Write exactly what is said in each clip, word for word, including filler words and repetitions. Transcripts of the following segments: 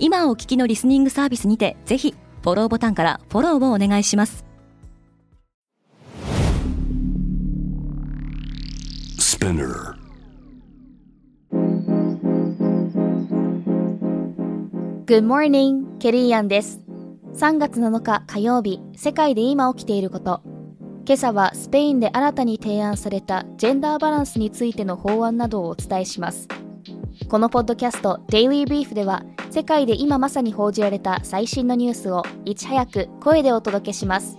今お聞きのリスニングサービスにて、ぜひフォローボタンからフォローをお願いします。Good morning、 ケリーアンです。さんがつなのか火曜日、世界で今起きていること。今朝はスペインで新たに提案されたジェンダーバランスについての法案などをお伝えします。このポッドキャスト Daily Brief では、世界で今まさに報じられた最新のニュースをいち早く声でお届けします。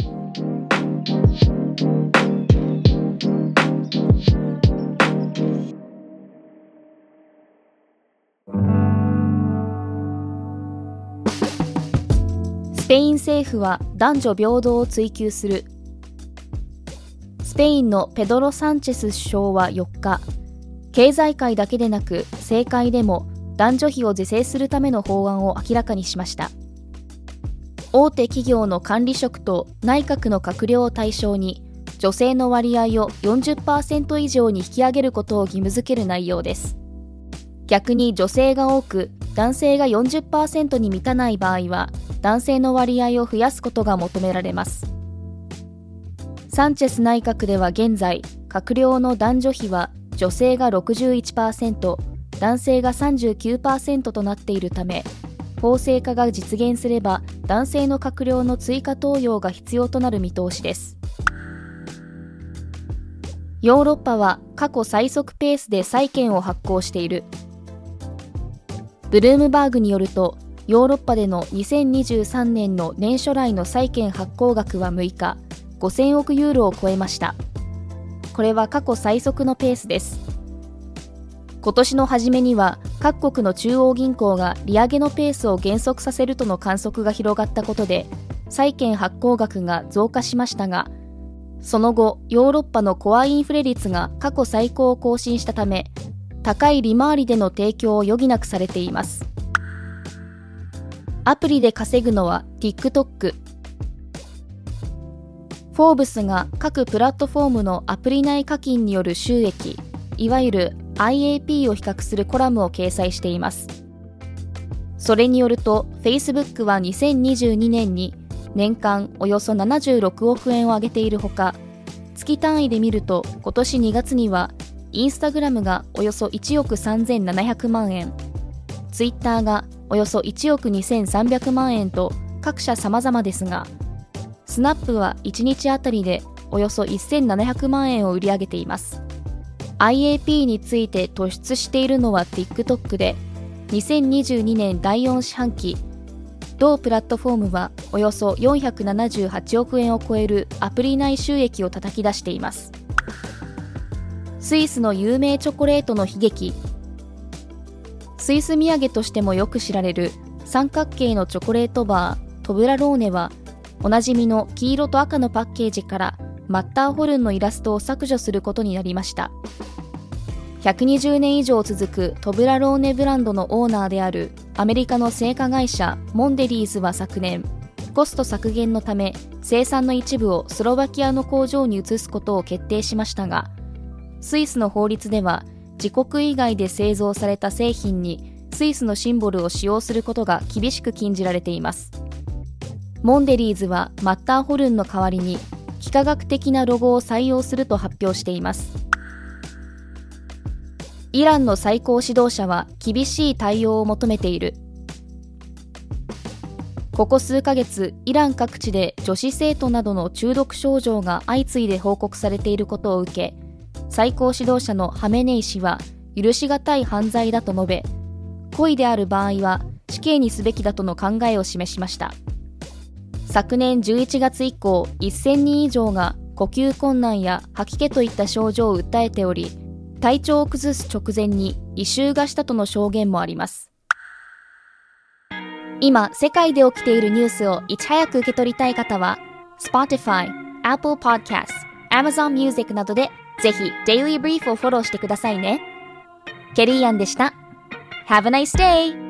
スペイン政府は男女平等を追求する。スペインのペドロ・サンチェス首相はよっか、経済界だけでなく政界でも男女比を是正するための法案を明らかにしました。大手企業の管理職と内閣の閣僚を対象に、女性の割合を よんじゅっパーセント 以上に引き上げることを義務付ける内容です。逆に女性が多く男性が よんじゅっパーセント に満たない場合は、男性の割合を増やすことが求められます。サンチェス内閣では現在、閣僚の男女比は女性が ろくじゅういちパーセント、男性が さんじゅうきゅうパーセント となっているため、法制化が実現すれば男性の閣僚の追加登用が必要となる見通しです。ヨーロッパは過去最速ペースで債券を発行している。ブルームバーグによると、ヨーロッパでのにせんにじゅうさんねんの年初来の債券発行額はむいか、ごせんおくユーロを超えました。これは過去最速のペースです。今年の初めには各国の中央銀行が利上げのペースを減速させるとの観測が広がったことで、債券発行額が増加しましたが、その後ヨーロッパのコアインフレ率が過去最高を更新したため、高い利回りでの提供を余儀なくされています。アプリで稼ぐのは TikTok。 フォーブスが各プラットフォームのアプリ内課金による収益、いわゆる アイエーピー を比較するコラムを掲載しています。それによると Facebook はにせんにじゅうにねんに年間およそななじゅうろくおくえんを上げているほか、月単位で見ると今年にがつにはインスタグラムがおよそいちおくさんぜんななひゃくまんえん、ツイッターがおよそいちおくにせんさんびゃくまんえんと各社様々ですが、スナップはいちにちあたりでおよそせんななひゃくまんえんを売り上げています。 アイエーピー について突出しているのは TikTok で、にせんにじゅうにねんだいよん四半期、同プラットフォームはおよそよんひゃくななじゅうはちおくえんを超えるアプリ内収益を叩き出しています。スイスの有名チョコレートの悲劇。スイス土産としてもよく知られる三角形のチョコレートバートブラローネは、おなじみの黄色と赤のパッケージからマッターホルンのイラストを削除することになりました。ひゃくにじゅうねん以上続くトブラローネブランドのオーナーであるアメリカの製菓会社モンデリーズは昨年、コスト削減のため生産の一部をスロバキアの工場に移すことを決定しましたが、スイスの法律では自国以外で製造された製品にスイスのシンボルを使用することが厳しく禁じられています。モンデリーズはマッターホルンの代わりに幾何学的なロゴを採用すると発表しています。イランの最高指導者は厳しい対応を求めている。ここ数ヶ月、イラン各地で女子生徒などの中毒症状が相次いで報告されていることを受け、最高指導者のハメネイ氏は許し難い犯罪だと述べ、故意である場合は死刑にすべきだとの考えを示しました。昨年じゅういちがつ以降、せんにん以上が呼吸困難や吐き気といった症状を訴えており、体調を崩す直前に異臭がしたとの証言もあります。今世界で起きているニュースをいち早く受け取りたい方は Spotify、Apple Podcasts、Amazon Music などでぜひ Daily Brief をフォローしてくださいね。ケリーアンでした。Have a nice day!